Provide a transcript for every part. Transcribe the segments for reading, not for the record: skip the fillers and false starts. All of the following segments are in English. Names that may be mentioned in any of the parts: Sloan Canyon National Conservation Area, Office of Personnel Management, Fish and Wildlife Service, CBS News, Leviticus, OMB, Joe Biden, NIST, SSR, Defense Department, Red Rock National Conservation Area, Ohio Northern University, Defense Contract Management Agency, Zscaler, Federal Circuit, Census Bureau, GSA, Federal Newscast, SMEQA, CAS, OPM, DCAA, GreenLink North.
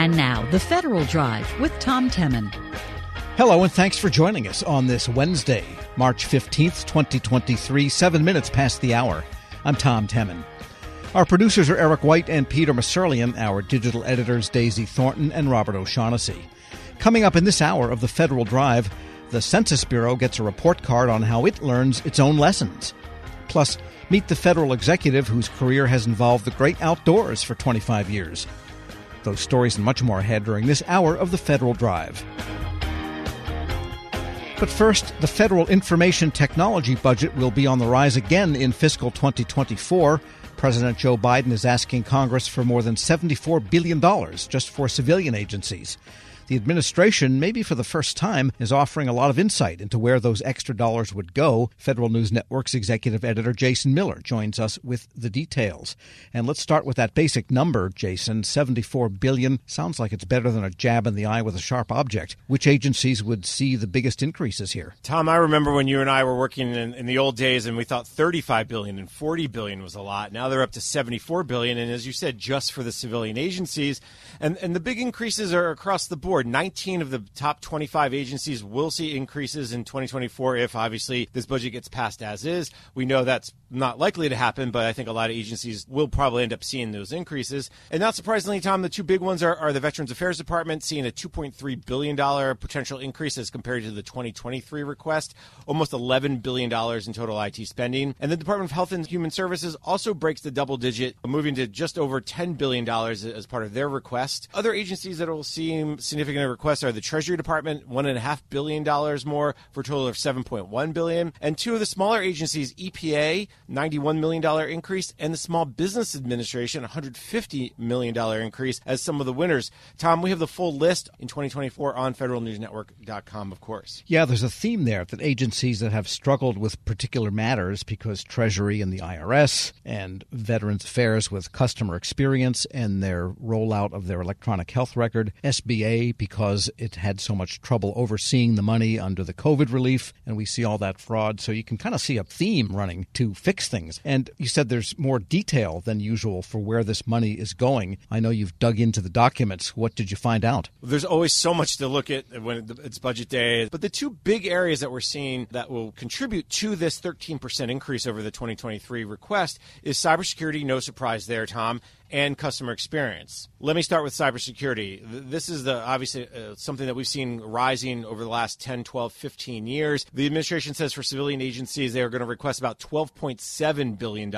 And now, The Federal Drive with Tom Temin. Hello, and thanks for joining us on this Wednesday, March 15th, 2023, 7 minutes past the hour. I'm Tom Temin. Our producers are Eric White and Peter Masurlian, our digital editors Daisy Thornton and Robert O'Shaughnessy. Coming up in this hour of The Federal Drive, the Census Bureau gets a report card on how it learns its own lessons. Plus, meet the federal executive whose career has involved the great outdoors for 25 years. Those stories and much more ahead during this hour of The Federal Drive. But first, the federal information technology budget will be on the rise again in fiscal 2024. President Joe Biden is asking Congress for more than $74 billion just for civilian agencies. The administration, maybe for the first time, is offering a lot of insight into where those extra dollars would go. Federal News Network's executive editor Jason Miller joins us with the details. And let's start with that basic number, Jason. $74 billion sounds like it's better than a jab in the eye with a sharp object. Which agencies would see the biggest increases here? Tom, I remember when you and I were working in the old days and we thought $35 billion and $40 billion was a lot. Now they're up to $74 billion, and as you said, just for the civilian agencies. And the big increases are across the board. 19 of the top 25 agencies will see increases in 2024 if, obviously, this budget gets passed as is. We know that's not likely to happen, but I think a lot of agencies will probably end up seeing those increases. And not surprisingly, Tom, the two big ones are the Veterans Affairs Department seeing a $2.3 billion potential increase as compared to the 2023 request, almost $11 billion in total IT spending. And the Department of Health and Human Services also breaks the double digit, moving to just over $10 billion as part of their request. Other agencies that will seem significant requests are the Treasury Department, $1.5 billion more for a total of $7.1 billion. And two of the smaller agencies, EPA, $91 million increase, and the Small Business Administration, $150 million increase as some of the winners. Tom, we have the full list in 2024 on federalnewsnetwork.com, of course. Yeah, there's a theme there that agencies that have struggled with particular matters, because Treasury and the IRS and Veterans Affairs with customer experience and their rollout of their electronic health record, SBA, because it had so much trouble overseeing the money under the COVID relief, and we see all that fraud. So you can kind of see a theme running to fix things. And you said there's more detail than usual for where this money is going. I know you've dug into the documents. What did you find out? There's always so much to look at when it's budget day. But the two big areas that we're seeing that will contribute to this 13% increase over the 2023 request is cybersecurity, no surprise there, Tom, and customer experience. Let me start with cybersecurity. This is obviously something that we've seen rising over the last 10, 12, 15 years. The administration says for civilian agencies, they are going to request about $12.7 billion.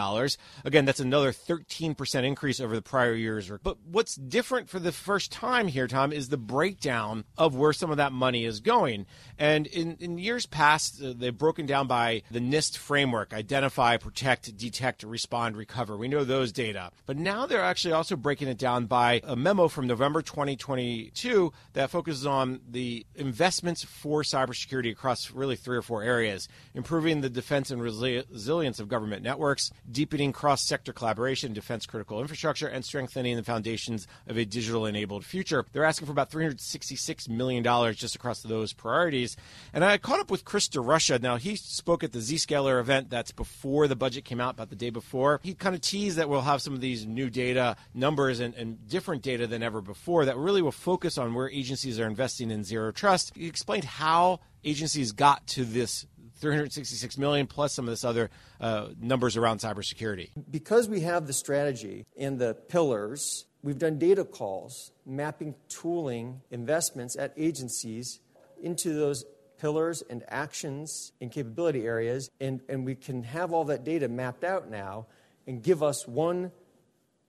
Again, that's another 13% increase over the prior years. But what's different for the first time here, Tom, is the breakdown of where some of that money is going. And in years past, they've broken down by the NIST framework: identify, protect, detect, respond, recover. We know those data. But now they're actually also breaking it down by a memo from November 2022 that focuses on the investments for cybersecurity across really three or four areas: improving the defense and resilience of government networks, deepening cross-sector collaboration, defense critical infrastructure, and strengthening the foundations of a digital-enabled future. They're asking for about $366 million just across those priorities. And I caught up with Chris DeRusha. Now, he spoke at the Zscaler event that's before the budget came out, about the day before. He kind of teased that we'll have some of these new data numbers and different data than ever before that really will focus on where agencies are investing in zero trust. He explained how agencies got to this $366 million plus some of this other numbers around cybersecurity. Because we have the strategy and the pillars, we've done data calls, mapping, tooling, investments at agencies into those pillars and actions and capability areas. And we can have all that data mapped out now and give us one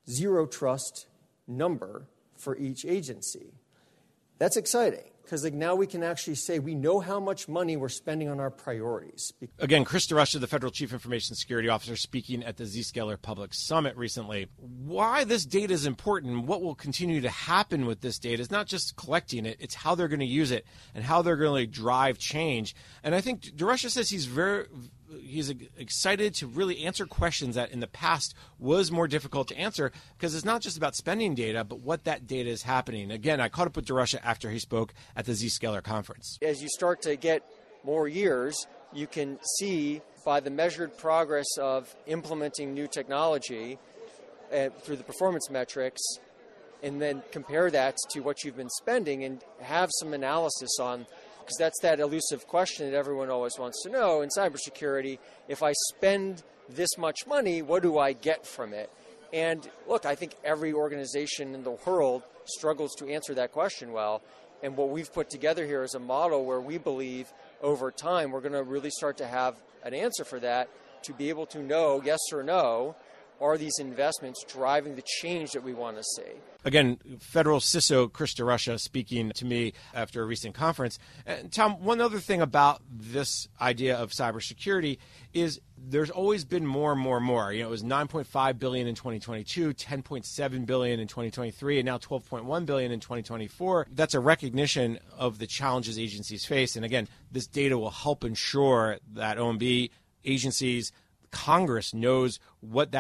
zero trust number for each agency. That's exciting, because now we can actually say we know how much money we're spending on our priorities. Again, Chris DeRusha, the Federal Chief Information Security Officer, speaking at the Zscaler Public Summit recently. Why this data is important, what will continue to happen with this data, is not just collecting it, it's how they're going to use it and how they're going to drive change. And I think DeRusha says he's excited to really answer questions that in the past was more difficult to answer, because it's not just about spending data, but what that data is happening. Again, I caught up with DeRusha after he spoke at the Zscaler conference. As you start to get more years, you can see by the measured progress of implementing new technology through the performance metrics and then compare that to what you've been spending and have some analysis on, because that's that elusive question that everyone always wants to know in cybersecurity. If I spend this much money, what do I get from it? And look, I think every organization in the world struggles to answer that question well. And what we've put together here is a model where we believe over time we're going to really start to have an answer for that, to be able to know yes or no, are these investments driving the change that we want to see? Again, Federal CISO Chris DeRusha speaking to me after a recent conference. And Tom, one other thing about this idea of cybersecurity is there's always been more and more and more. You know, it was $9.5 billion in 2022, $10.7 billion in 2023, and now $12.1 billion in 2024. That's a recognition of the challenges agencies face. And again, this data will help ensure that OMB agencies, Congress knows what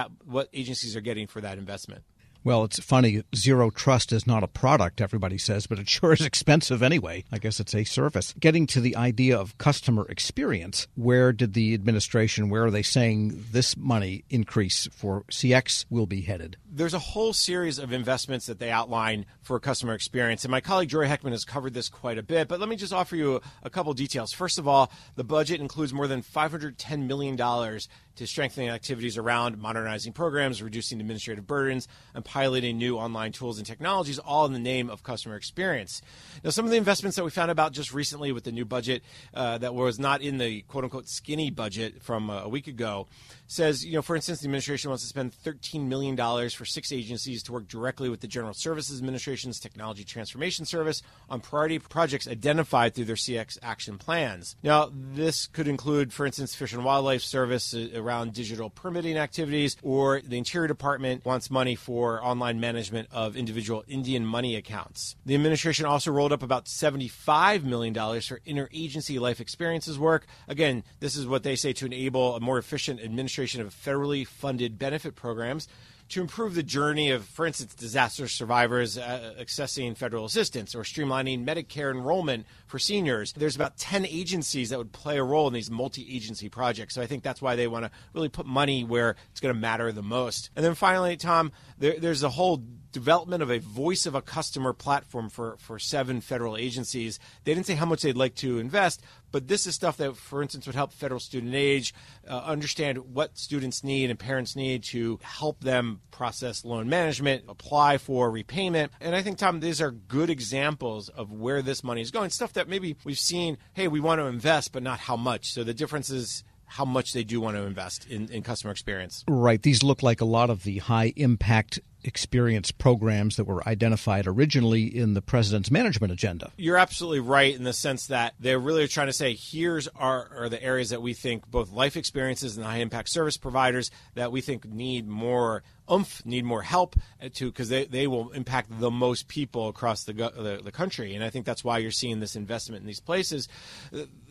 agencies are getting for that investment. Well, it's funny. Zero trust is not a product, everybody says, but it sure is expensive anyway. I guess it's a service. Getting to the idea of customer experience, where did the administration, where are they saying this money increase for CX will be headed? There's a whole series of investments that they outline for customer experience. And my colleague Jory Heckman has covered this quite a bit, but let me just offer you a couple details. First of all, the budget includes more than $510 million to strengthening activities around modernizing programs, reducing administrative burdens, and piloting new online tools and technologies, all in the name of customer experience. Now, some of the investments that we found about just recently with the new budget that was not in the quote-unquote skinny budget from a week ago says, you know, for instance, the administration wants to spend $13 million for 6 agencies to work directly with the General Services Administration's Technology Transformation Service on priority projects identified through their CX action plans. Now, this could include, for instance, Fish and Wildlife Service around digital permitting activities, or the Interior Department wants money for online management of individual Indian money accounts. The administration also rolled up about $75 million for interagency life experiences work. Again, this is what they say to enable a more efficient administration of federally funded benefit programs, to improve the journey of, for instance, disaster survivors accessing federal assistance, or streamlining Medicare enrollment for seniors. There's about 10 agencies that would play a role in these multi-agency projects. So I think that's why they want to really put money where it's going to matter the most. And then finally, Tom, there's a whole development of a voice of a customer platform for 7 federal agencies. They didn't say how much they'd like to invest, but this is stuff that, for instance, would help federal student aid understand what students need and parents need to help them process loan management, apply for repayment. And I think, Tom, these are good examples of where this money is going, stuff that maybe we've seen, hey, we want to invest, but not how much. So the difference is how much they do want to invest in customer experience. Right. These look like a lot of the high-impact experience programs that were identified originally in the president's management agenda. You're absolutely right in the sense that they're really trying to say, here's are the areas that we think both life experiences and high impact service providers that we think need more oomph, need more help to, because they will impact the most people across the country. And I think that's why you're seeing this investment in these places.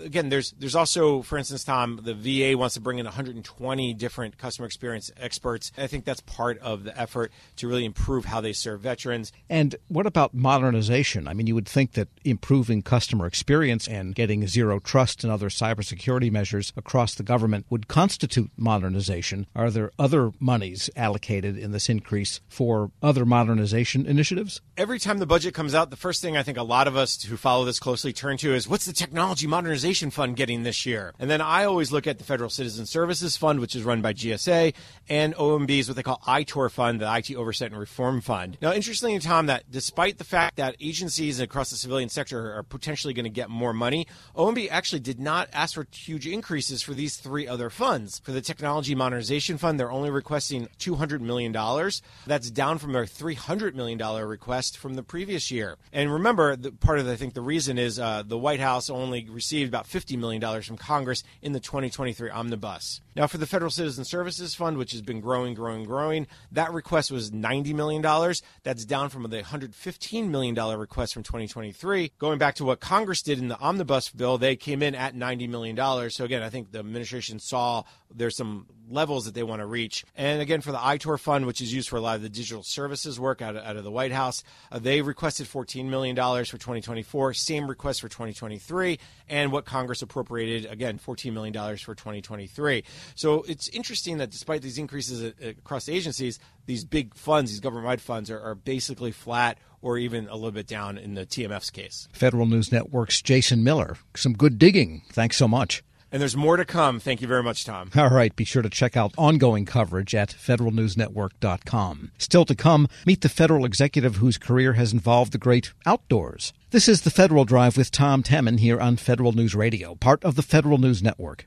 Again, there's also, for instance, Tom, the VA wants to bring in 120 different customer experience experts. I think that's part of the effort to really improve how they serve veterans. And what about modernization? I mean, you would think that improving customer experience and getting zero trust and other cybersecurity measures across the government would constitute modernization. Are there other monies allocated in this increase for other modernization initiatives? Every time the budget comes out, the first thing I think a lot of us who follow this closely turn to is, what's the Technology Modernization Fund getting this year? And then I always look at the Federal Citizen Services Fund, which is run by GSA, and OMB's what they call ITOR Fund, the IT Oversight and Reform Fund. Now, interestingly, Tom, that despite the fact that agencies across the civilian sector are potentially going to get more money, OMB actually did not ask for huge increases for these 3 other funds. For the Technology Modernization Fund, they're only requesting $200 million. That's down from their $300 million request from the previous year. And remember, part of, I think, the reason is the White House only received about $50 million from Congress in the 2023 omnibus. Now, for the Federal Citizen Services Fund, which has been growing, that request was $90 million. That's down from the $115 million request from 2023. Going back to what Congress did in the omnibus bill, they came in at $90 million. So again, I think the administration saw there's some levels that they want to reach. And again, for the ITOR fund, which is used for a lot of the digital services work out of the White House, they requested $14 million for 2024, same request for 2023, and what Congress appropriated, again, $14 million for 2023. So it's interesting that despite these increases across agencies, these big funds, these government-wide funds, are basically flat or even a little bit down in the TMF's case. Federal News Network's Jason Miller, some good digging. Thanks so much. And there's more to come. Thank you very much, Tom. All right. Be sure to check out ongoing coverage at federalnewsnetwork.com. Still to come, meet the federal executive whose career has involved the great outdoors. This is The Federal Drive with Tom Temin here on Federal News Radio, part of the Federal News Network.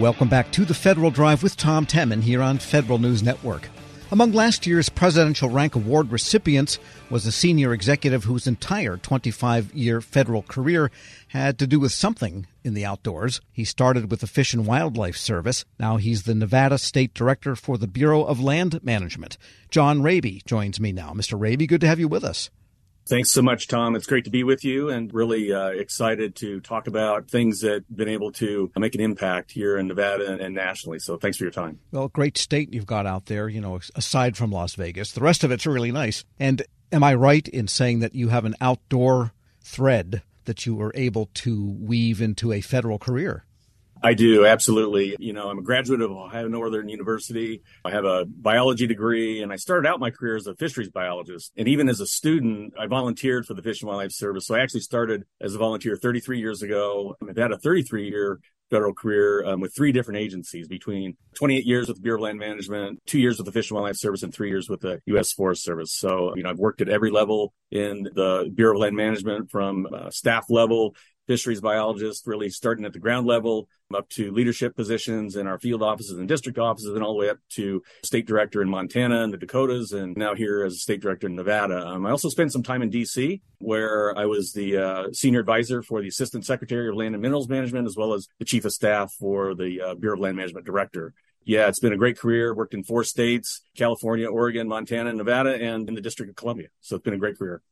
Welcome back to The Federal Drive with Tom Temin here on Federal News Network. Among last year's Presidential Rank Award recipients was a senior executive whose entire 25-year federal career had to do with something in the outdoors. He started with the Fish and Wildlife Service. Now he's the Nevada State Director for the Bureau of Land Management. John Raby joins me now. Mr. Raby, good to have you with us. Thanks so much, Tom. It's great to be with you and really excited to talk about things that have been able to make an impact here in Nevada and nationally. So thanks for your time. Well, great state you've got out there, you know, aside from Las Vegas. The rest of it's really nice. And am I right in saying that you have an outdoor thread that you were able to weave into a federal career? I do. Absolutely. You know, I'm a graduate of Ohio Northern University. I have a biology degree, and I started out my career as a fisheries biologist. And even as a student, I volunteered for the Fish and Wildlife Service. So I actually started as a volunteer 33 years ago. I've had a 33-year federal career with three different agencies, between 28 years with the Bureau of Land Management, 2 years with the Fish and Wildlife Service, and 3 years with the U.S. Forest Service. So, you know, I've worked at every level in the Bureau of Land Management, from staff level, fisheries biologist, really starting at the ground level, up to leadership positions in our field offices and district offices, and all the way up to state director in Montana and the Dakotas, and now here as a state director in Nevada. I also spent some time in D.C., where I was the senior advisor for the Assistant Secretary of Land and Minerals Management, as well as the chief of staff for the Bureau of Land Management Director. Yeah, it's been a great career. Worked in four states, California, Oregon, Montana, Nevada, and in the District of Columbia. So it's been a great career.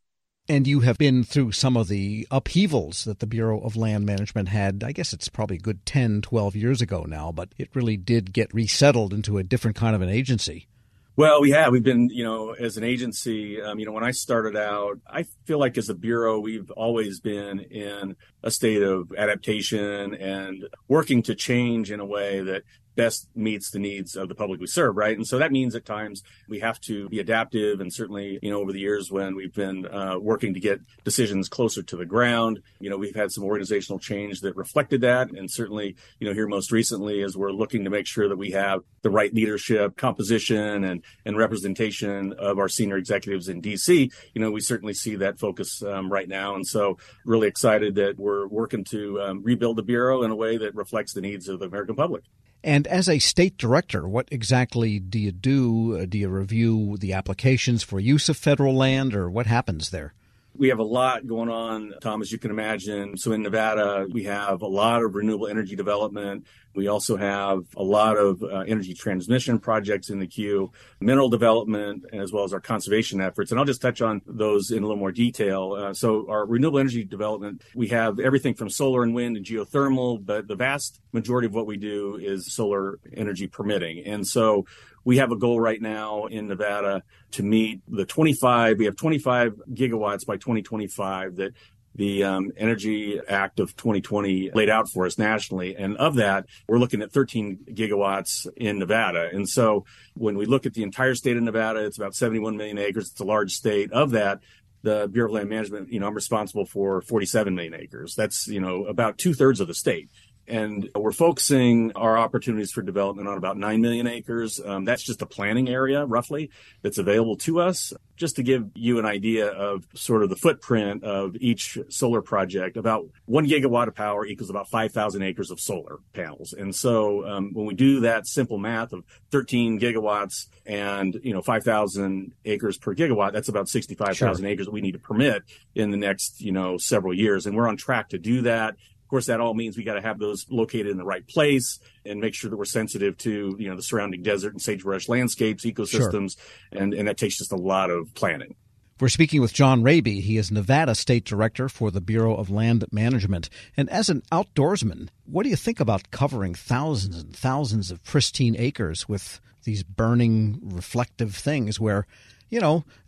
And you have been through some of the upheavals that the Bureau of Land Management had. I guess it's probably a good 10, 12 years ago now, but it really did get resettled into a different kind of an agency. Well, we have. We've been, you know, as an agency, you know, when I started out, I feel like as a bureau, we've always been in a state of adaptation and working to change in a way that best meets the needs of the public we serve, right? And so that means at times we have to be adaptive. And certainly, you know, over the years when we've been working to get decisions closer to the ground, you know, we've had some organizational change that reflected that. And certainly, you know, here most recently as we're looking to make sure that we have the right leadership composition and representation of our senior executives in DC, you know, we certainly see that focus right now. And so really excited that we're working to rebuild the Bureau in a way that reflects the needs of the American public. And as a state director, what exactly do you do? Do you review the applications for use of federal land, or what happens there? We have a lot going on, Tom, as you can imagine. So in Nevada, we have a lot of renewable energy development. We also have a lot of energy transmission projects in the queue, mineral development, as well as our conservation efforts. And I'll just touch on those in a little more detail. So our renewable energy development, we have everything from solar and wind and geothermal, but the vast majority of what we do is solar energy permitting. And so we have a goal right now in Nevada to meet the 25 gigawatts by 2025 that the Energy Act of 2020 laid out for us nationally. And of that, we're looking at 13 gigawatts in Nevada. And so when we look at the entire state of Nevada, it's about 71 million acres. It's a large state. Of that, the Bureau of Land Management, you know, I'm responsible for 47 million acres. That's, you know, about 2/3 of the state. And we're focusing our opportunities for development on about 9 million acres. That's just the planning area, roughly, that's available to us. Just to give you an idea of sort of the footprint of each solar project, about 1 gigawatt of power equals about 5,000 acres of solar panels. And so when we do that simple math of 13 gigawatts and, 5,000 acres per gigawatt, that's about 65,000 acres that we need to permit in the next, several years. And we're on track to do that. Of course, that all means we got to have those located in the right place and make sure that we're sensitive to, the surrounding desert and sagebrush landscapes, ecosystems. Sure. And that takes just a lot of planning. We're speaking with John Raby. He is Nevada State Director for the Bureau of Land Management. And as an outdoorsman, what do you think about covering thousands and thousands of pristine acres with these burning, reflective things where,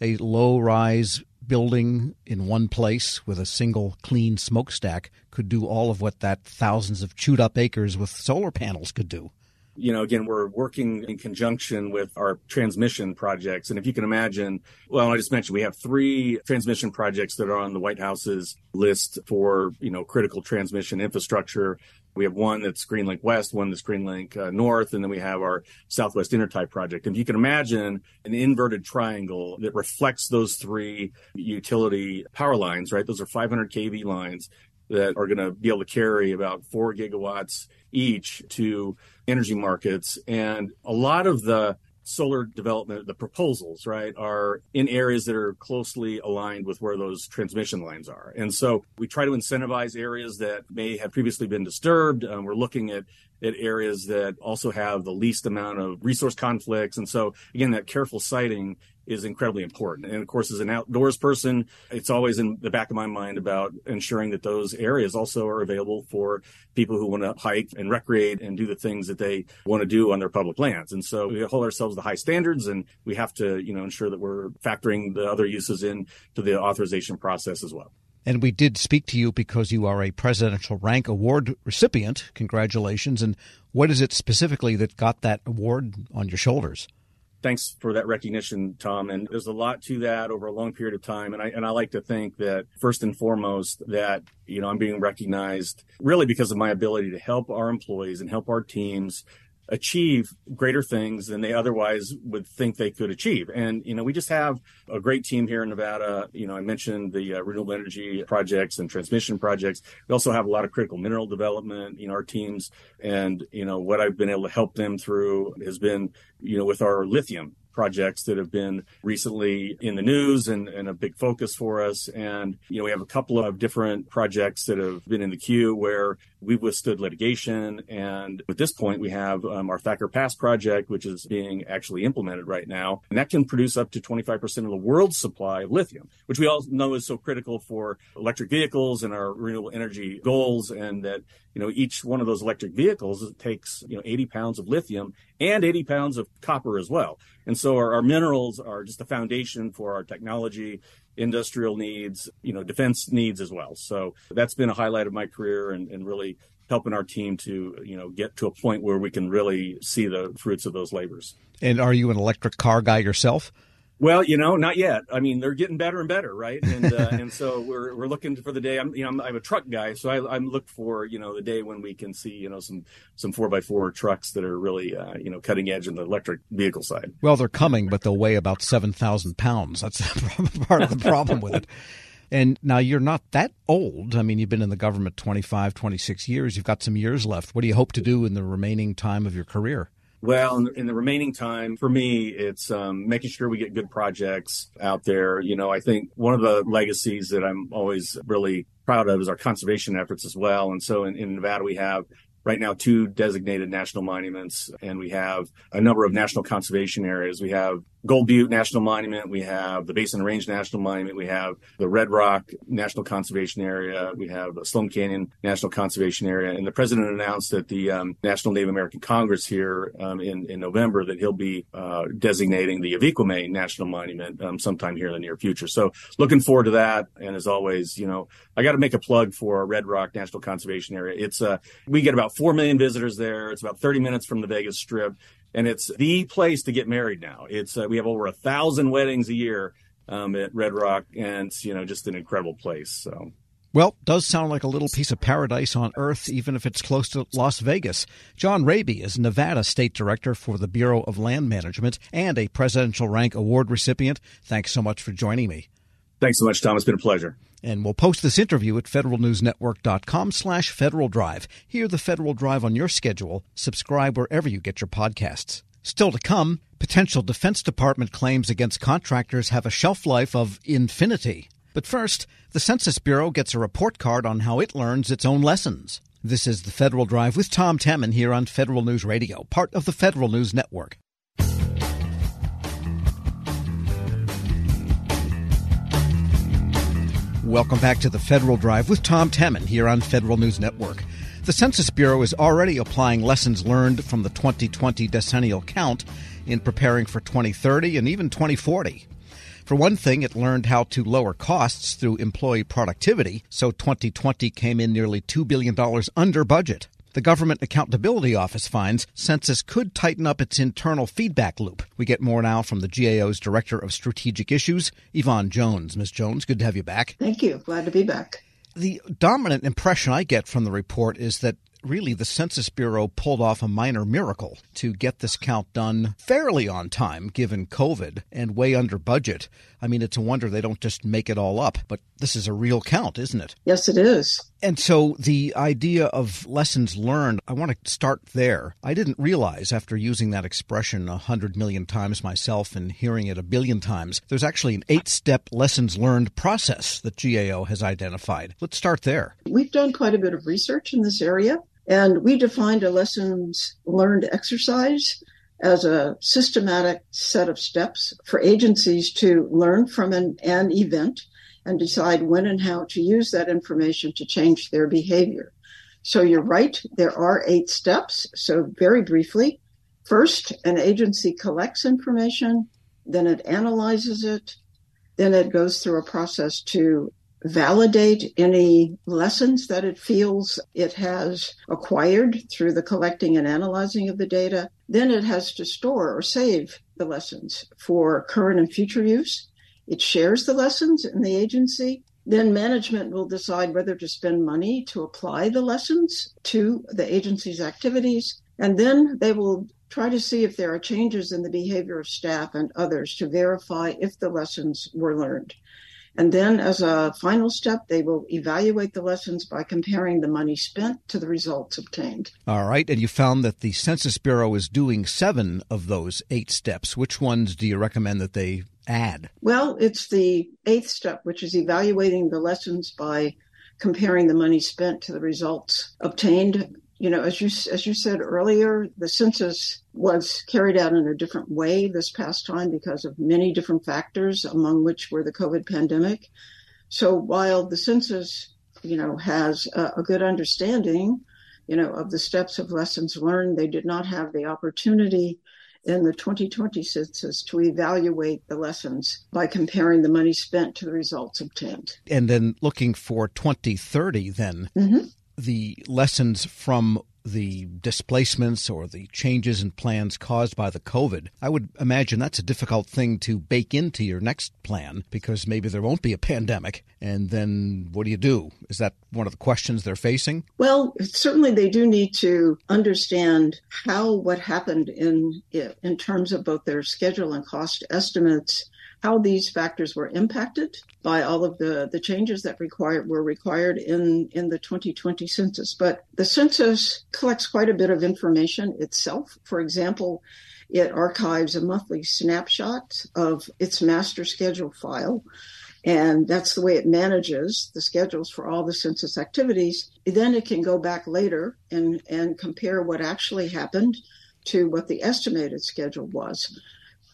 a low-rise building in one place with a single clean smokestack could do all of what that thousands of chewed up acres with solar panels could do. Again, we're working in conjunction with our transmission projects. And if you can imagine, well, I just mentioned we have 3 transmission projects that are on the White House's list for, critical transmission infrastructure. We have one that's GreenLink West, one that's GreenLink North, and then we have our Southwest Intertie project. And you can imagine an inverted triangle that reflects those 3 utility power lines, right? Those are 500 kV lines that are going to be able to carry about 4 gigawatts each to energy markets. And a lot of the solar development, the proposals, right, are in areas that are closely aligned with where those transmission lines are. And so we try to incentivize areas that may have previously been disturbed. We're looking at areas that also have the least amount of resource conflicts. And so, again, that careful siting is incredibly important. And of course, as an outdoors person, it's always in the back of my mind about ensuring that those areas also are available for people who want to hike and recreate and do the things that they want to do on their public lands. And so we hold ourselves to high standards, and we have to, ensure that we're factoring the other uses in to the authorization process as well. And we did speak to you because you are a Presidential Rank Award recipient. Congratulations. And what is it specifically that got that award on your shoulders? Thanks for that recognition, Tom. And there's a lot to that over a long period of time. And I like to think that first and foremost that, I'm being recognized really because of my ability to help our employees and help our teams achieve greater things than they otherwise would think they could achieve. And, we just have a great team here in Nevada. I mentioned the renewable energy projects and transmission projects. We also have a lot of critical mineral development in our teams. And, what I've been able to help them through has been, with our lithium projects that have been recently in the news and a big focus for us. And, we have a couple of different projects that have been in the queue where we've withstood litigation. And at this point, we have our Thacker Pass project, which is being actually implemented right now. And that can produce up to 25% of the world's supply of lithium, which we all know is so critical for electric vehicles and our renewable energy goals. And that, each one of those electric vehicles takes, 80 pounds of lithium and 80 pounds of copper as well. And so our minerals are just the foundation for our technology, industrial needs, defense needs as well. So that's been a highlight of my career and really helping our team to, get to a point where we can really see the fruits of those labors. And are you an electric car guy yourself? Well, not yet. I mean, they're getting better and better, right? And and so we're looking for the day. I'm a truck guy, so I'm look for the day when we can see some 4x4 trucks that are really cutting edge in the electric vehicle side. Well, they're coming, but they'll weigh about 7,000 pounds. That's part of the problem with it. And now you're not that old. I mean, you've been in the government 25, 26 years. You've got some years left. What do you hope to do in the remaining time of your career? Well, in the remaining time, for me, it's making sure we get good projects out there. I think one of the legacies that I'm always really proud of is our conservation efforts as well. And so in Nevada, we have right now 2 designated national monuments, and we have a number of national conservation areas. We have Gold Butte National Monument. We have the Basin Range National Monument. We have the Red Rock National Conservation Area. We have the Sloan Canyon National Conservation Area. And the president announced at the National Native American Congress here in November that he'll be designating the Aviquame National Monument sometime here in the near future. So looking forward to that. And as always, I got to make a plug for Red Rock National Conservation Area. It's we get about 4 million visitors there. It's about 30 minutes from the Vegas Strip. And it's the place to get married now. It's we have over 1,000 weddings a year at Red Rock, and it's just an incredible place. So Well, does sound like a little piece of paradise on Earth, even if it's close to Las Vegas. John Raby is Nevada State Director for the Bureau of Land Management and a Presidential Rank Award recipient. Thanks so much for joining me. Thanks so much, Tom. It's been a pleasure. And we'll post this interview at federalnewsnetwork.com/Federal Drive. Hear the Federal Drive on your schedule. Subscribe wherever you get your podcasts. Still to come, potential Defense Department claims against contractors have a shelf life of infinity. But first, the Census Bureau gets a report card on how it learns its own lessons. This is The Federal Drive with Tom Temin here on Federal News Radio, part of the Federal News Network. Welcome back to The Federal Drive with Tom Temin here on Federal News Network. The Census Bureau is already applying lessons learned from the 2020 decennial count in preparing for 2030 and even 2040. For one thing, it learned how to lower costs through employee productivity, so 2020 came in nearly $2 billion under budget. The Government Accountability Office finds Census could tighten up its internal feedback loop. We get more now from the GAO's Director of Strategic Issues, Yvonne Jones. Ms. Jones, good to have you back. Thank you. Glad to be back. The dominant impression I get from the report is that really the Census Bureau pulled off a minor miracle to get this count done fairly on time, given COVID, and way under budget. I mean, it's a wonder they don't just make it all up, but this is a real count, isn't it? Yes, it is. And so the idea of lessons learned, I want to start there. I didn't realize after using that expression 100 million times myself and hearing it a billion times, there's actually an 8-step lessons learned process that GAO has identified. Let's start there. We've done quite a bit of research in this area, and we defined a lessons learned exercise as a systematic set of steps for agencies to learn from an event and decide when and how to use that information to change their behavior. So you're right, there are 8 steps. So very briefly, first, an agency collects information, then it analyzes it, then it goes through a process to validate any lessons that it feels it has acquired through the collecting and analyzing of the data. Then it has to store or save the lessons for current and future use. It shares the lessons in the agency. Then management will decide whether to spend money to apply the lessons to the agency's activities. And then they will try to see if there are changes in the behavior of staff and others to verify if the lessons were learned. And then as a final step, they will evaluate the lessons by comparing the money spent to the results obtained. All right. And you found that the Census Bureau is doing 7 of those 8 steps. Which ones do you recommend that they add? Well, it's the 8th step, which is evaluating the lessons by comparing the money spent to the results obtained. You know, as you said earlier, the census was carried out in a different way this past time because of many different factors, among which were the COVID pandemic. So while the census, you know, has a good understanding, you know, of the steps of lessons learned, they did not have the opportunity in the 2020 census to evaluate the lessons by comparing the money spent to the results obtained. And then looking for 2030 then. Mm-hmm. The lessons from the displacements or the changes in plans caused by the COVID, I would imagine that's a difficult thing to bake into your next plan because maybe there won't be a pandemic. And then what do you do? Is that one of the questions they're facing? Well, certainly they do need to understand how what happened in terms of both their schedule and cost estimates, how these factors were impacted by all of the changes that were required in the 2020 census. But the census collects quite a bit of information itself. For example, it archives a monthly snapshot of its master schedule file, and that's the way it manages the schedules for all the census activities. Then it can go back later and compare what actually happened to what the estimated schedule was.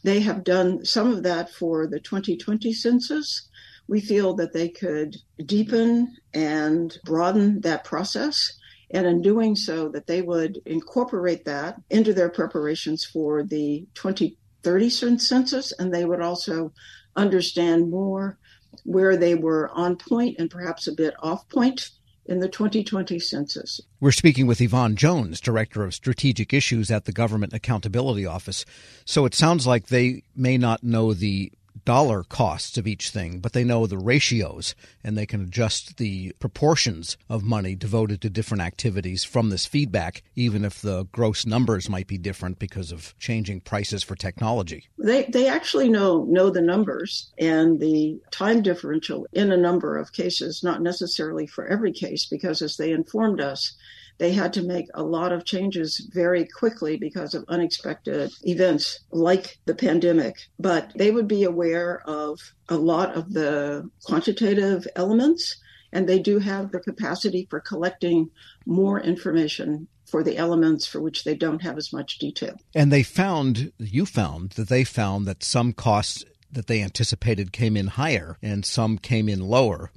They have done some of that for the 2020 census. We feel that they could deepen and broaden that process, and in doing so, that they would incorporate that into their preparations for the 2030 census, and they would also understand more where they were on point and perhaps a bit off point in the 2020 census. We're speaking with Yvonne Jones, Director of Strategic Issues at the Government Accountability Office. So it sounds like they may not know the dollar costs of each thing, but they know the ratios and they can adjust the proportions of money devoted to different activities from this feedback, even if the gross numbers might be different because of changing prices for technology. They actually know the numbers and the time differential in a number of cases, not necessarily for every case, because as they informed us, they had to make a lot of changes very quickly because of unexpected events like the pandemic. But they would be aware of a lot of the quantitative elements, and they do have the capacity for collecting more information for the elements for which they don't have as much detail. And they found that some costs that they anticipated came in higher and some came in lower,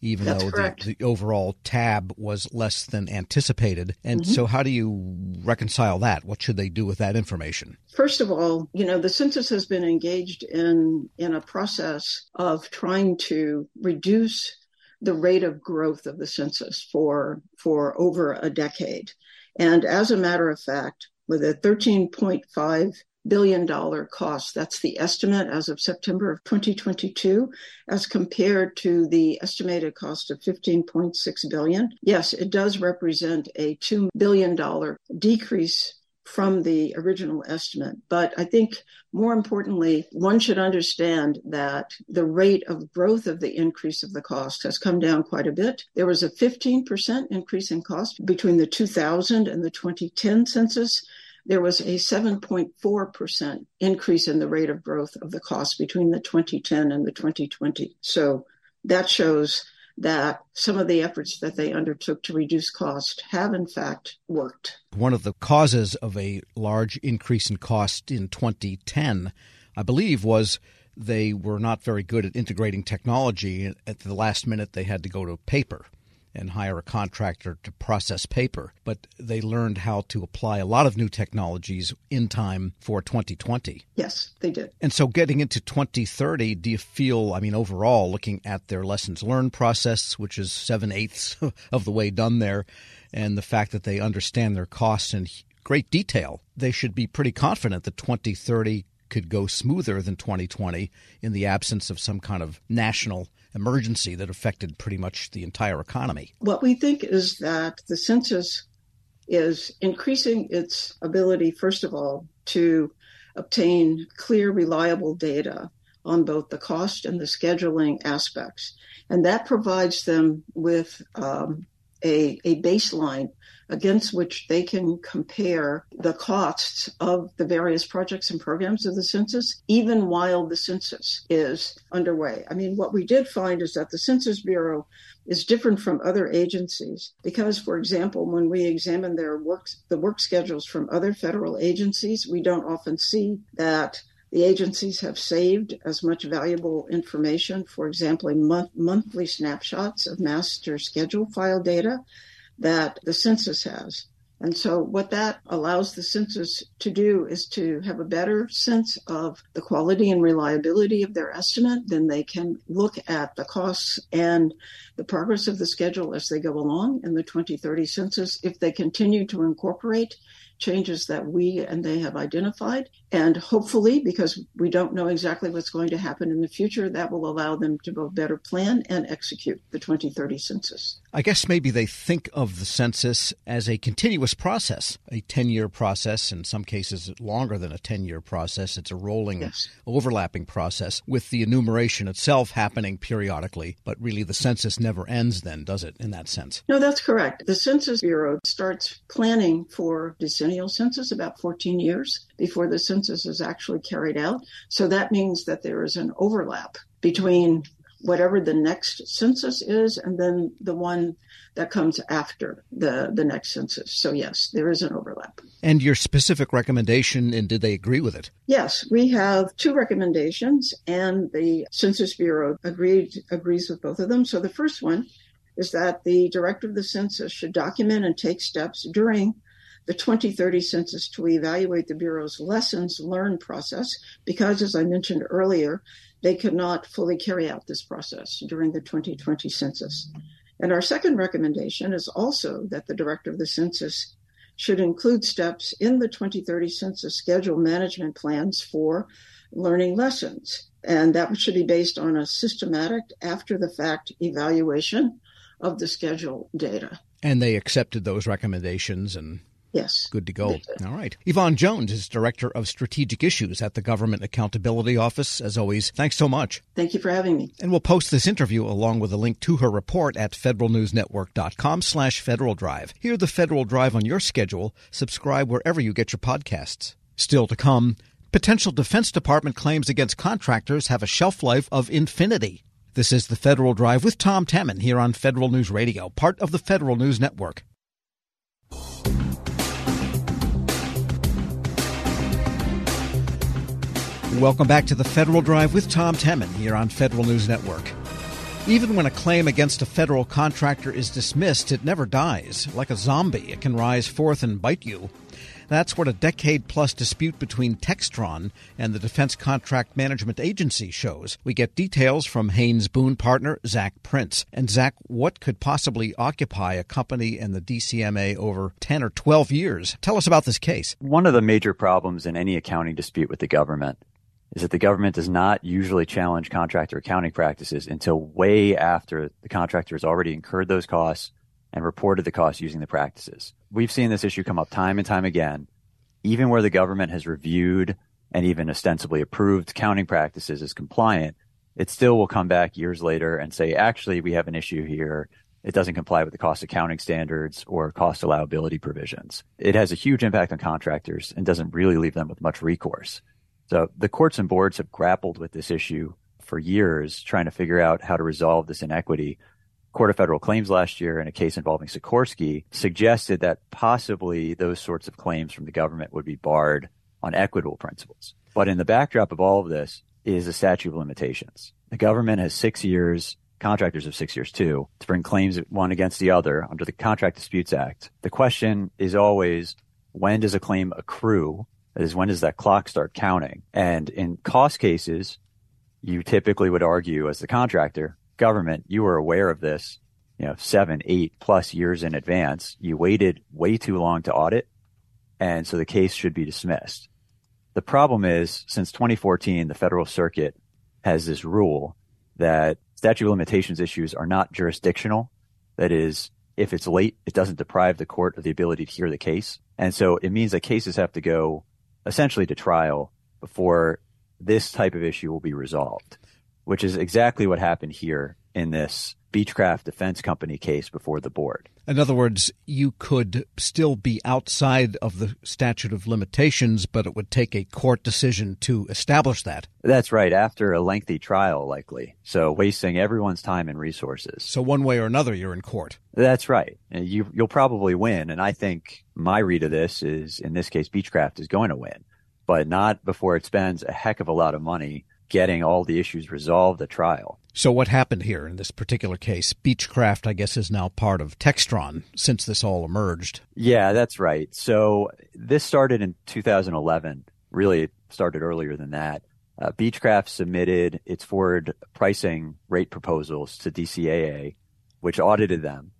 even That's though the overall tab was less than anticipated. And so how do you reconcile that? What should they do with that information? First of all, the census has been engaged in a process of trying to reduce the rate of growth of the census for over a decade. And as a matter of fact, with a $13.5 billion cost, that's the estimate as of September of 2022, as compared to the estimated cost of $15.6 billion. Yes, it does represent a $2 billion decrease from the original estimate. But I think more importantly, one should understand that the rate of growth of the increase of the cost has come down quite a bit. There was a 15% increase in cost between the 2000 and the 2010 census. There was a 7.4% increase in the rate of growth of the cost between the 2010 and the 2020. So that shows that some of the efforts that they undertook to reduce cost have, in fact, worked. One of the causes of a large increase in cost in 2010, I believe, was they were not very good at integrating technology. At the last minute, they had to go to paper and hire a contractor to process paper. But they learned how to apply a lot of new technologies in time for 2020. Yes, they did. And so getting into 2030, do you feel, overall, looking at their lessons learned process, which is 7/8 of the way done there, and the fact that they understand their costs in great detail, they should be pretty confident that 2030 could go smoother than 2020 in the absence of some kind of national emergency that affected pretty much the entire economy? What we think is that the census is increasing its ability, first of all, to obtain clear, reliable data on both the cost and the scheduling aspects. And that provides them with a baseline against which they can compare the costs of the various projects and programs of the census, even while the census is underway. What we did find is that the Census Bureau is different from other agencies because, for example, when we examine the work schedules from other federal agencies, we don't often see that the agencies have saved as much valuable information, for example, in monthly snapshots of master schedule file data that the census has. And so what that allows the census to do is to have a better sense of the quality and reliability of their estimate. Then they can look at the costs and the progress of the schedule as they go along in the 2030 census if they continue to incorporate changes that we and they have identified. And hopefully, because we don't know exactly what's going to happen in the future, that will allow them to both better plan and execute the 2030 census. I guess maybe they think of the census as a continuous process, a 10-year process, in some cases longer than a 10-year process. It's a rolling, overlapping process with the enumeration itself happening periodically. But really, the census never ends then, does it, in that sense? No, that's correct. The Census Bureau starts planning for decennial census about 14 years before the census is actually carried out. So that means that there is an overlap between whatever the next census is and then the one that comes after the next census. So yes, there is an overlap. And your specific recommendation, and did they agree with it? Yes, we have two recommendations, and the Census Bureau agrees with both of them. So the first one is that the director of the census should document and take steps during the 2030 census to evaluate the Bureau's lessons learned process, because as I mentioned earlier, they could not fully carry out this process during the 2020 census. And our second recommendation is also that the director of the census should include steps in the 2030 census schedule management plans for learning lessons. And that should be based on a systematic, after-the-fact evaluation of the schedule data. And they accepted those recommendations and... Yes. Good to go. All right. Yvonne Jones is Director of Strategic Issues at the Government Accountability Office. As always, thanks so much. Thank you for having me. And we'll post this interview along with a link to her report at federalnewsnetwork.com/Federal Drive. Hear the Federal Drive on your schedule. Subscribe wherever you get your podcasts. Still to come, potential Defense Department claims against contractors have a shelf life of infinity. This is the Federal Drive with Tom Temin here on Federal News Radio, part of the Federal News Network. Welcome back to the Federal Drive with Tom Temin here on Federal News Network. Even when a claim against a federal contractor is dismissed, it never dies. Like a zombie, it can rise forth and bite you. That's what a decade-plus dispute between Textron and the Defense Contract Management Agency shows. We get details from Haynes Boone partner Zach Prince. And Zach, what could possibly occupy a company and the DCMA over 10 or 12 years? Tell us about this case. One of the major problems in any accounting dispute with the government is that the government does not usually challenge contractor accounting practices until way after the contractor has already incurred those costs and reported the costs using the practices. We've seen this issue come up time and time again, even where the government has reviewed and even ostensibly approved accounting practices as compliant, it still will come back years later and say, actually, we have an issue here. It doesn't comply with the cost accounting standards or cost allowability provisions. It has a huge impact on contractors and doesn't really leave them with much recourse. So the courts and boards have grappled with this issue for years, trying to figure out how to resolve this inequity. Court of Federal Claims last year, in a case involving Sikorsky, suggested that possibly those sorts of claims from the government would be barred on equitable principles. But in the backdrop of all of this is a statute of limitations. The government has 6 years, contractors have 6 years too, to bring claims one against the other under the Contract Disputes Act. The question is always, when does a claim accrue? That is, when does that clock start counting? And in cost cases, you typically would argue as the contractor, government, you were aware of this, 7, 8+ years in advance. You waited way too long to audit, and so the case should be dismissed. The problem is, since 2014, the Federal Circuit has this rule that statute of limitations issues are not jurisdictional. That is, if it's late, it doesn't deprive the court of the ability to hear the case. And so it means that cases have to go essentially to trial before this type of issue will be resolved, which is exactly what happened here in this Beechcraft Defense Company case before the board. In other words, you could still be outside of the statute of limitations, but it would take a court decision to establish that. That's right, after a lengthy trial, likely. So wasting everyone's time and resources. So one way or another, you're in court. That's right. And you'll probably win. And I think my read of this is, in this case, Beechcraft is going to win, but not before it spends a heck of a lot of money getting all the issues resolved at trial. So what happened here in this particular case? Beechcraft, I guess, is now part of Textron since this all emerged. Yeah, that's right. So this started in 2011, really started earlier than that. Beechcraft submitted its forward pricing rate proposals to DCAA, which audited them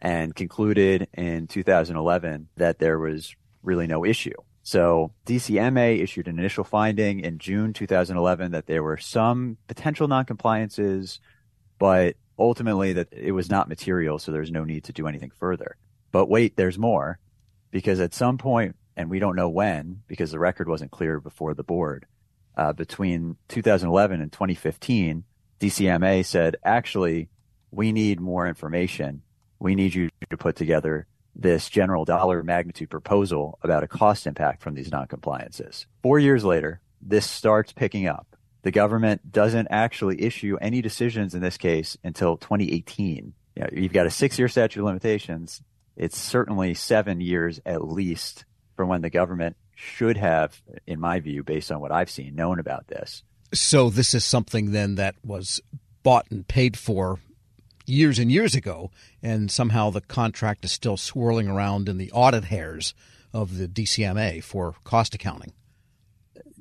and concluded in 2011 that there was really no issue. So DCMA issued an initial finding in June 2011 that there were some potential noncompliances, but ultimately that it was not material, so there's no need to do anything further. But wait, there's more, because at some point, and we don't know when, because the record wasn't clear before the board, between 2011 and 2015, DCMA said, actually, we need more information. We need you to put together this general dollar magnitude proposal about a cost impact from these noncompliances. 4 years later, this starts picking up. The government doesn't actually issue any decisions in this case until 2018. You've got a 6-year statute of limitations. It's certainly 7 years at least from when the government should have, in my view, based on what I've seen, known about this. So this is something then that was bought and paid for years and years ago, and somehow the contract is still swirling around in the audit hairs of the DCMA for cost accounting.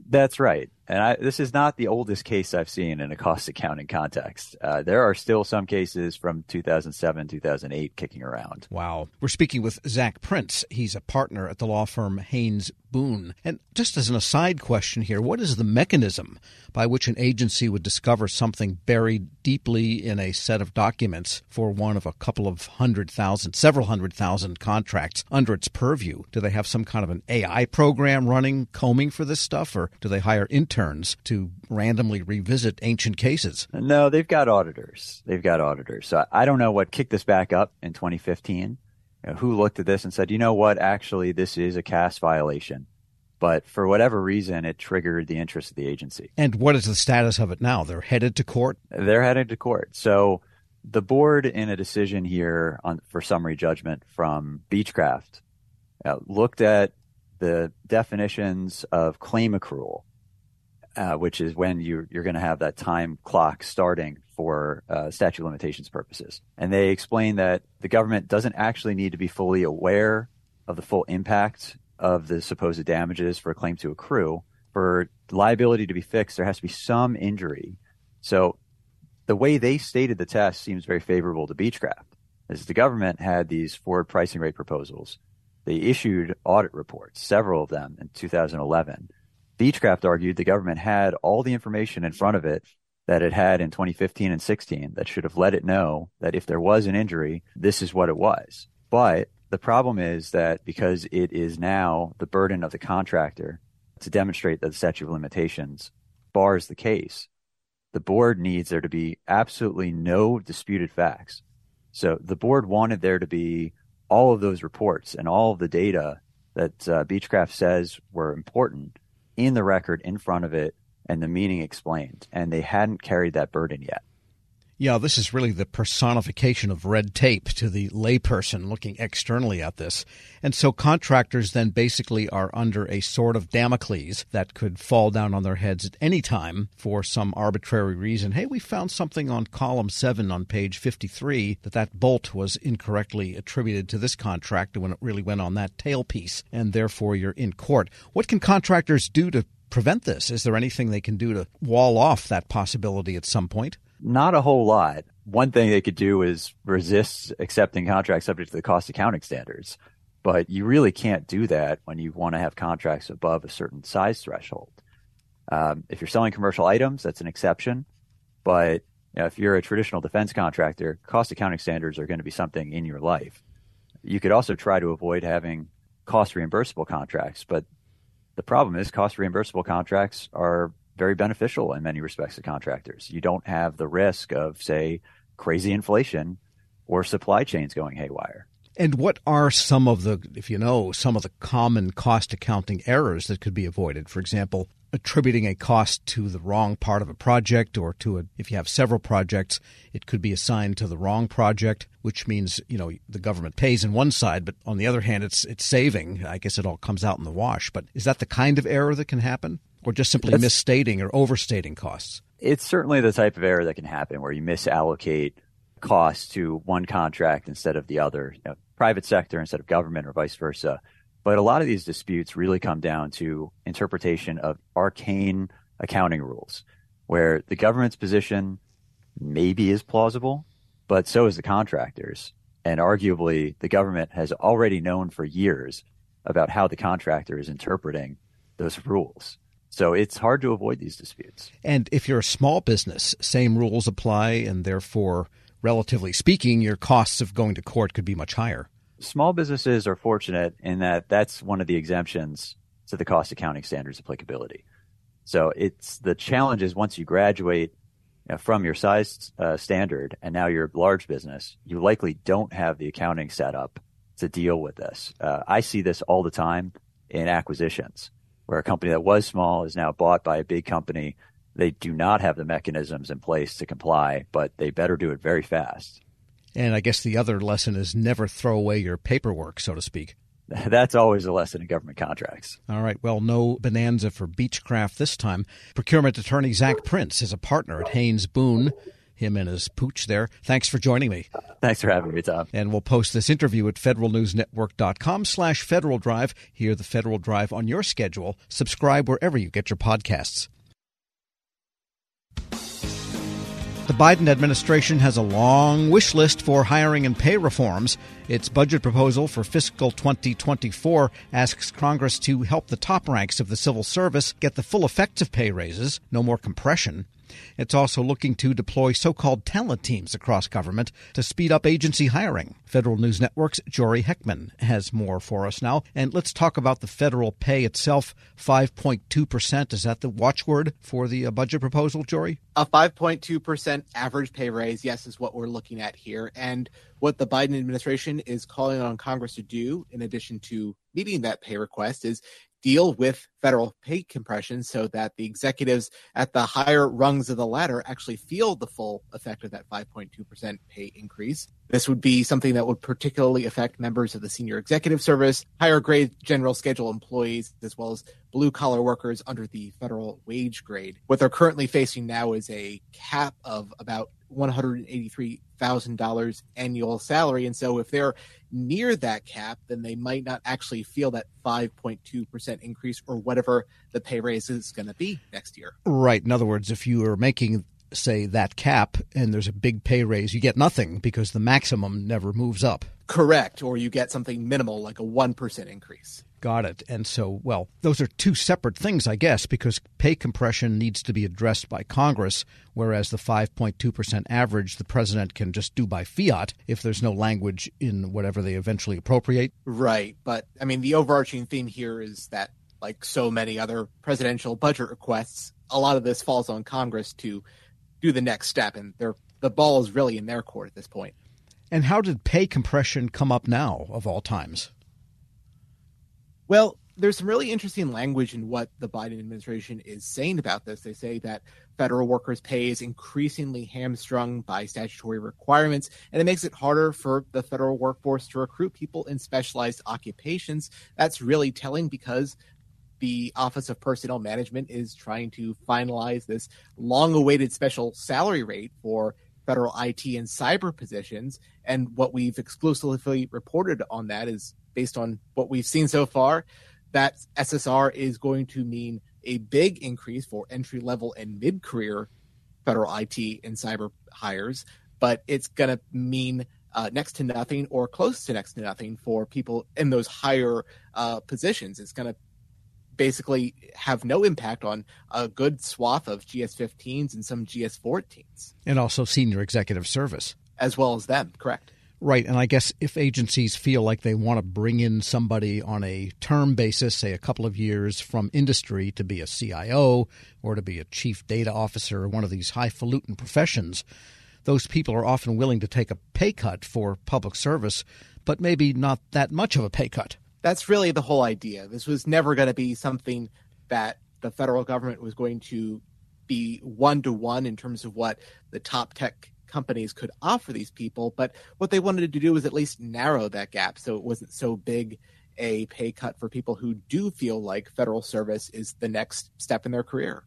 That's right. And this is not the oldest case I've seen in a cost accounting context. There are still some cases from 2007, 2008 kicking around. Wow. We're speaking with Zach Prince. He's a partner at the law firm Haynes Boone. And just as an aside question here, what is the mechanism by which an agency would discover something buried deeply in a set of documents for one of a couple of hundred thousand, several hundred thousand contracts under its purview? Do they have some kind of an AI program running, combing for this stuff, or do they hire interns to randomly revisit ancient cases? No, they've got auditors. So I don't know what kicked this back up in 2015. Who looked at this and said, you know what, actually, this is a CAS violation. But for whatever reason, it triggered the interest of the agency. And what is the status of it now? They're headed to court? They're headed to court. So the board, in a decision here for summary judgment from Beechcraft, looked at the definitions of claim accrual, which is when you're going to have that time clock starting for statute of limitations purposes. And they explained that the government doesn't actually need to be fully aware of the full impact of the supposed damages for a claim to accrue. For liability to be fixed, there has to be some injury. So the way they stated the test seems very favorable to Beechcraft, as the government had these forward pricing rate proposals. They issued audit reports, several of them in 2011. Beechcraft argued the government had all the information in front of it that it had in 2015 and 2016 that should have let it know that if there was an injury, this is what it was. But the problem is that because it is now the burden of the contractor to demonstrate that the statute of limitations bars the case, the board needs there to be absolutely no disputed facts. So the board wanted there to be all of those reports and all of the data that Beechcraft says were important in the record in front of it, and the meaning explained, and they hadn't carried that burden yet. Yeah, this is really the personification of red tape to the layperson looking externally at this. And so contractors then basically are under a sword of Damocles that could fall down on their heads at any time for some arbitrary reason. Hey, we found something on column 7 on page 53 that bolt was incorrectly attributed to this contractor when it really went on that tailpiece, and therefore you're in court. What can contractors do to prevent this? Is there anything they can do to wall off that possibility at some point? Not a whole lot. One thing they could do is resist accepting contracts subject to the cost accounting standards. But you really can't do that when you want to have contracts above a certain size threshold. If you're selling commercial items, that's an exception. But if you're a traditional defense contractor, cost accounting standards are going to be something in your life. You could also try to avoid having cost reimbursable contracts, but the problem is cost reimbursable contracts are very beneficial in many respects to contractors. You don't have the risk of, say, crazy inflation or supply chains going haywire. And what are some of the, if you know, some of the common cost accounting errors that could be avoided? For example, attributing a cost to the wrong part of a project, or to a, if you have several projects, it could be assigned to the wrong project, which means, you know, the government pays in one side, but on the other hand, it's saving. I guess it all comes out in the wash. But is that the kind of error that can happen, or just simply misstating or overstating costs? It's certainly the type of error that can happen where you misallocate costs to one contract instead of the other, you know, private sector instead of government or vice versa. But a lot of these disputes really come down to interpretation of arcane accounting rules, where the government's position maybe is plausible, but so is the contractor's. And arguably, the government has already known for years about how the contractor is interpreting those rules. So it's hard to avoid these disputes. And if you're a small business, same rules apply, and therefore, relatively speaking, your costs of going to court could be much higher. Small businesses are fortunate in that that's one of the exemptions to the cost accounting standards applicability. So it's the challenge is once you graduate from your size standard and now you're a large business, you likely don't have the accounting set up to deal with this. I see this all the time in acquisitions, where a company that was small is now bought by a big company. They do not have the mechanisms in place to comply, but they better do it very fast. And I guess the other lesson is never throw away your paperwork, so to speak. That's always a lesson in government contracts. All right. Well, no bonanza for Beechcraft this time. Procurement attorney Zach Prince is a partner at Haynes Boone, him and his pooch there. Thanks for joining me. Thanks for having me, Tom. And we'll post this interview at federalnewsnetwork.com/Federal Drive. Hear the Federal Drive on your schedule. Subscribe wherever you get your podcasts. The Biden administration has a long wish list for hiring and pay reforms. Its budget proposal for fiscal 2024 asks Congress to help the top ranks of the civil service get the full effects of pay raises, no more compression. It's also looking to deploy so-called talent teams across government to speed up agency hiring. Federal News Network's Jory Heckman has more for us now. And let's talk about the federal pay itself. 5.2%. Is that the watchword for the budget proposal, Jory? A 5.2% average pay raise, yes, is what we're looking at here. And what the Biden administration is calling on Congress to do, in addition to meeting that pay request, is deal with federal pay compression so that the executives at the higher rungs of the ladder actually feel the full effect of that 5.2% pay increase. This would be something that would particularly affect members of the senior executive service, higher grade general schedule employees, as well as blue collar workers under the federal wage grade. What they're currently facing now is a cap of about $183,000 annual salary. And so if they're near that cap, then they might not actually feel that 5.2% increase or whatever the pay raise is going to be next year. Right. In other words, if you are making, say, that cap and there's a big pay raise, you get nothing because the maximum never moves up. Correct. Or you get something minimal like a 1% increase. Got it. And so, well, those are two separate things, I guess, because pay compression needs to be addressed by Congress, whereas the 5.2% average the president can just do by fiat if there's no language in whatever they eventually appropriate. Right. But I mean, the overarching theme here is that, like so many other presidential budget requests, a lot of this falls on Congress to do the next step. And the ball is really in their court at this point. And how did pay compression come up now of all times? Well, there's some really interesting language in what the Biden administration is saying about this. They say that federal workers' pay is increasingly hamstrung by statutory requirements, and it makes it harder for the federal workforce to recruit people in specialized occupations. That's really telling because the Office of Personnel Management is trying to finalize this long-awaited special salary rate for federal IT and cyber positions. And what we've exclusively reported on that is, based on what we've seen so far, that SSR is going to mean a big increase for entry-level and mid-career federal IT and cyber hires, but it's going to mean next to nothing or close to next to nothing for people in those higher positions. It's going to basically have no impact on a good swath of GS-15s and some GS-14s. And also senior executive service. As well as them, correct. Right. And I guess if agencies feel like they want to bring in somebody on a term basis, say a couple of years from industry to be a CIO or to be a chief data officer or one of these highfalutin professions, those people are often willing to take a pay cut for public service, but maybe not that much of a pay cut. That's really the whole idea. This was never going to be something that the federal government was going to be one-to-one in terms of what the top tech companies could offer these people, but what they wanted to do was at least narrow that gap so it wasn't so big a pay cut for people who do feel like federal service is the next step in their career.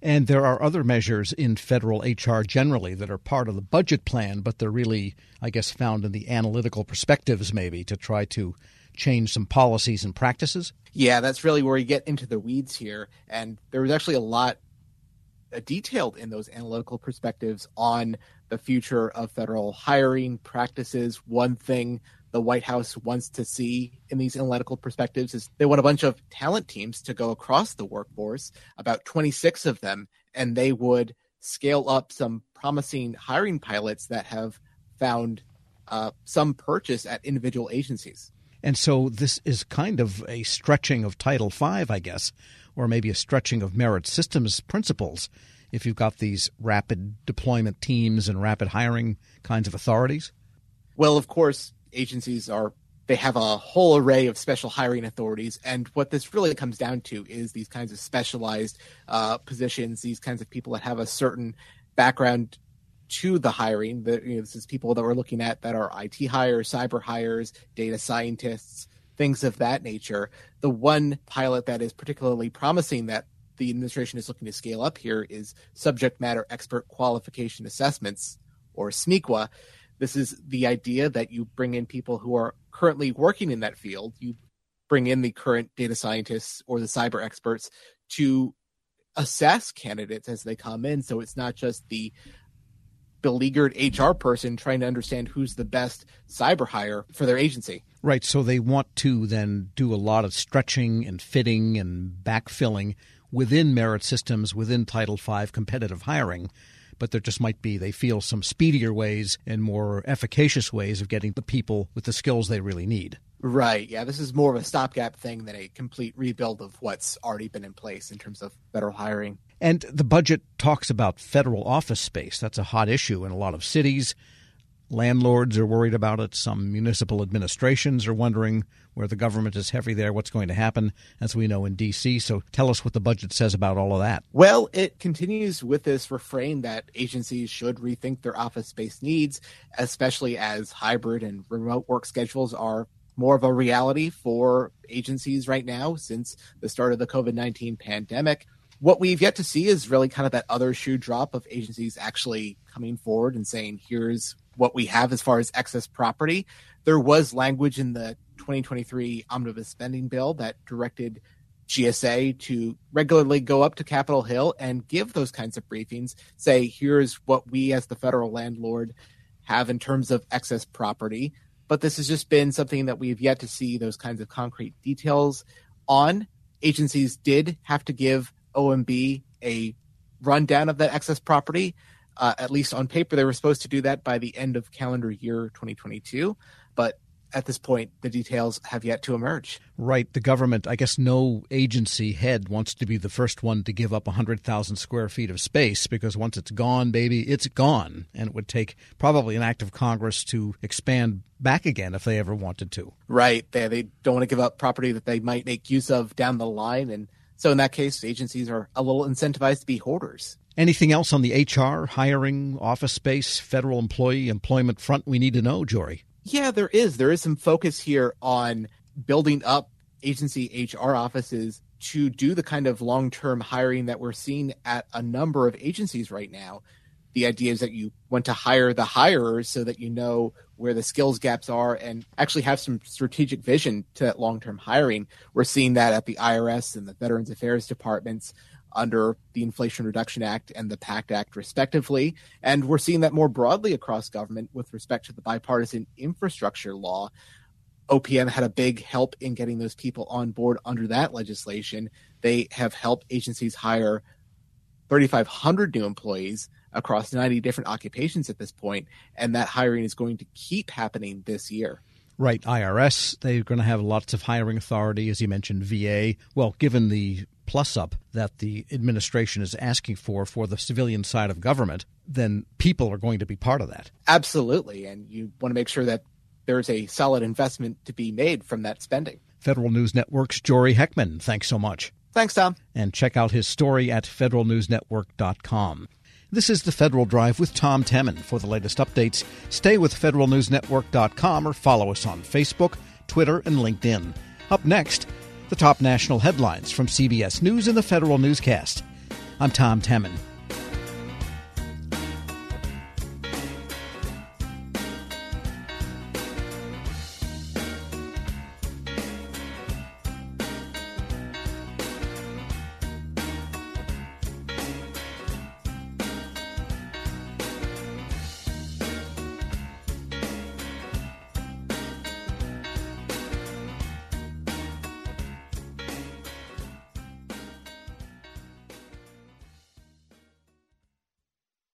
And there are other measures in federal HR generally that are part of the budget plan, but they're really, I guess, found in the analytical perspectives maybe to try to change some policies and practices. Yeah, that's really where you get into the weeds here. And there was actually a lot detailed in those analytical perspectives on the future of federal hiring practices. One thing the White House wants to see in these analytical perspectives is they want a bunch of talent teams to go across the workforce, about 26 of them, and they would scale up some promising hiring pilots that have found some purchase at individual agencies. And so this is kind of a stretching of Title V, I guess, or maybe a stretching of merit systems principles if you've got these rapid deployment teams and rapid hiring kinds of authorities. Well, of course, agencies they have a whole array of special hiring authorities. And what this really comes down to is these kinds of specialized positions, these kinds of people that have a certain background to the hiring. This is people that we're looking at that are IT hires, cyber hires, data scientists, things of that nature. The one pilot that is particularly promising that the administration is looking to scale up here is subject matter expert qualification assessments, or SMEQA. This is the idea that you bring in people who are currently working in that field. You bring in the current data scientists or the cyber experts to assess candidates as they come in. So it's not just the beleaguered HR person trying to understand who's the best cyber hire for their agency. Right. So they want to then do a lot of stretching and fitting and backfilling within merit systems, within Title V competitive hiring. But there just might be, they feel, some speedier ways and more efficacious ways of getting the people with the skills they really need. Right. Yeah, this is more of a stopgap thing than a complete rebuild of what's already been in place in terms of federal hiring. And the budget talks about federal office space. That's a hot issue in a lot of cities. Landlords are worried about it. Some municipal administrations are wondering where the government is heavy there, what's going to happen, as we know in D.C. So tell us what the budget says about all of that. Well, it continues with this refrain that agencies should rethink their office space needs, especially as hybrid and remote work schedules are more of a reality for agencies right now since the start of the COVID-19 pandemic. What we've yet to see is really kind of that other shoe drop of agencies actually coming forward and saying, here's what we have as far as excess property. There was language in the 2023 omnibus spending bill that directed GSA to regularly go up to Capitol Hill and give those kinds of briefings, say, here's what we as the federal landlord have in terms of excess property. But this has just been something that we've yet to see those kinds of concrete details on. Agencies did have to give OMB a rundown of that excess property. At least on paper, they were supposed to do that by the end of calendar year 2022. But at this point, the details have yet to emerge. Right. The government, I guess no agency head wants to be the first one to give up 100,000 square feet of space, because once it's gone, baby, it's gone. And it would take probably an act of Congress to expand back again if they ever wanted to. Right. They don't want to give up property that they might make use of down the line. And so in that case, agencies are a little incentivized to be hoarders. Anything else on the HR, hiring, office space, federal employee employment front we need to know, Jory? Yeah, there is. There is some focus here on building up agency HR offices to do the kind of long-term hiring that we're seeing at a number of agencies right now. The idea is that you want to hire the hirers so that you know where the skills gaps are and actually have some strategic vision to that long-term hiring. We're seeing that at the IRS and the Veterans Affairs Departments under the Inflation Reduction Act and the PACT Act, respectively. And we're seeing that more broadly across government with respect to the bipartisan infrastructure law. OPM had a big help in getting those people on board under that legislation. They have helped agencies hire 3,500 new employees across 90 different occupations at this point, and that hiring is going to keep happening this year. Right. IRS, they're going to have lots of hiring authority, as you mentioned, VA. Well, given the plus up that the administration is asking for the civilian side of government, then people are going to be part of that. Absolutely. And you want to make sure that there's a solid investment to be made from that spending. Federal News Network's Jory Heckman, thanks so much. Thanks, Tom. And check out his story at federalnewsnetwork.com. This is The Federal Drive with Tom Temin. For the latest updates, stay with federalnewsnetwork.com or follow us on Facebook, Twitter, and LinkedIn. Up next, the top national headlines from CBS News and the Federal Newscast. I'm Tom Temin.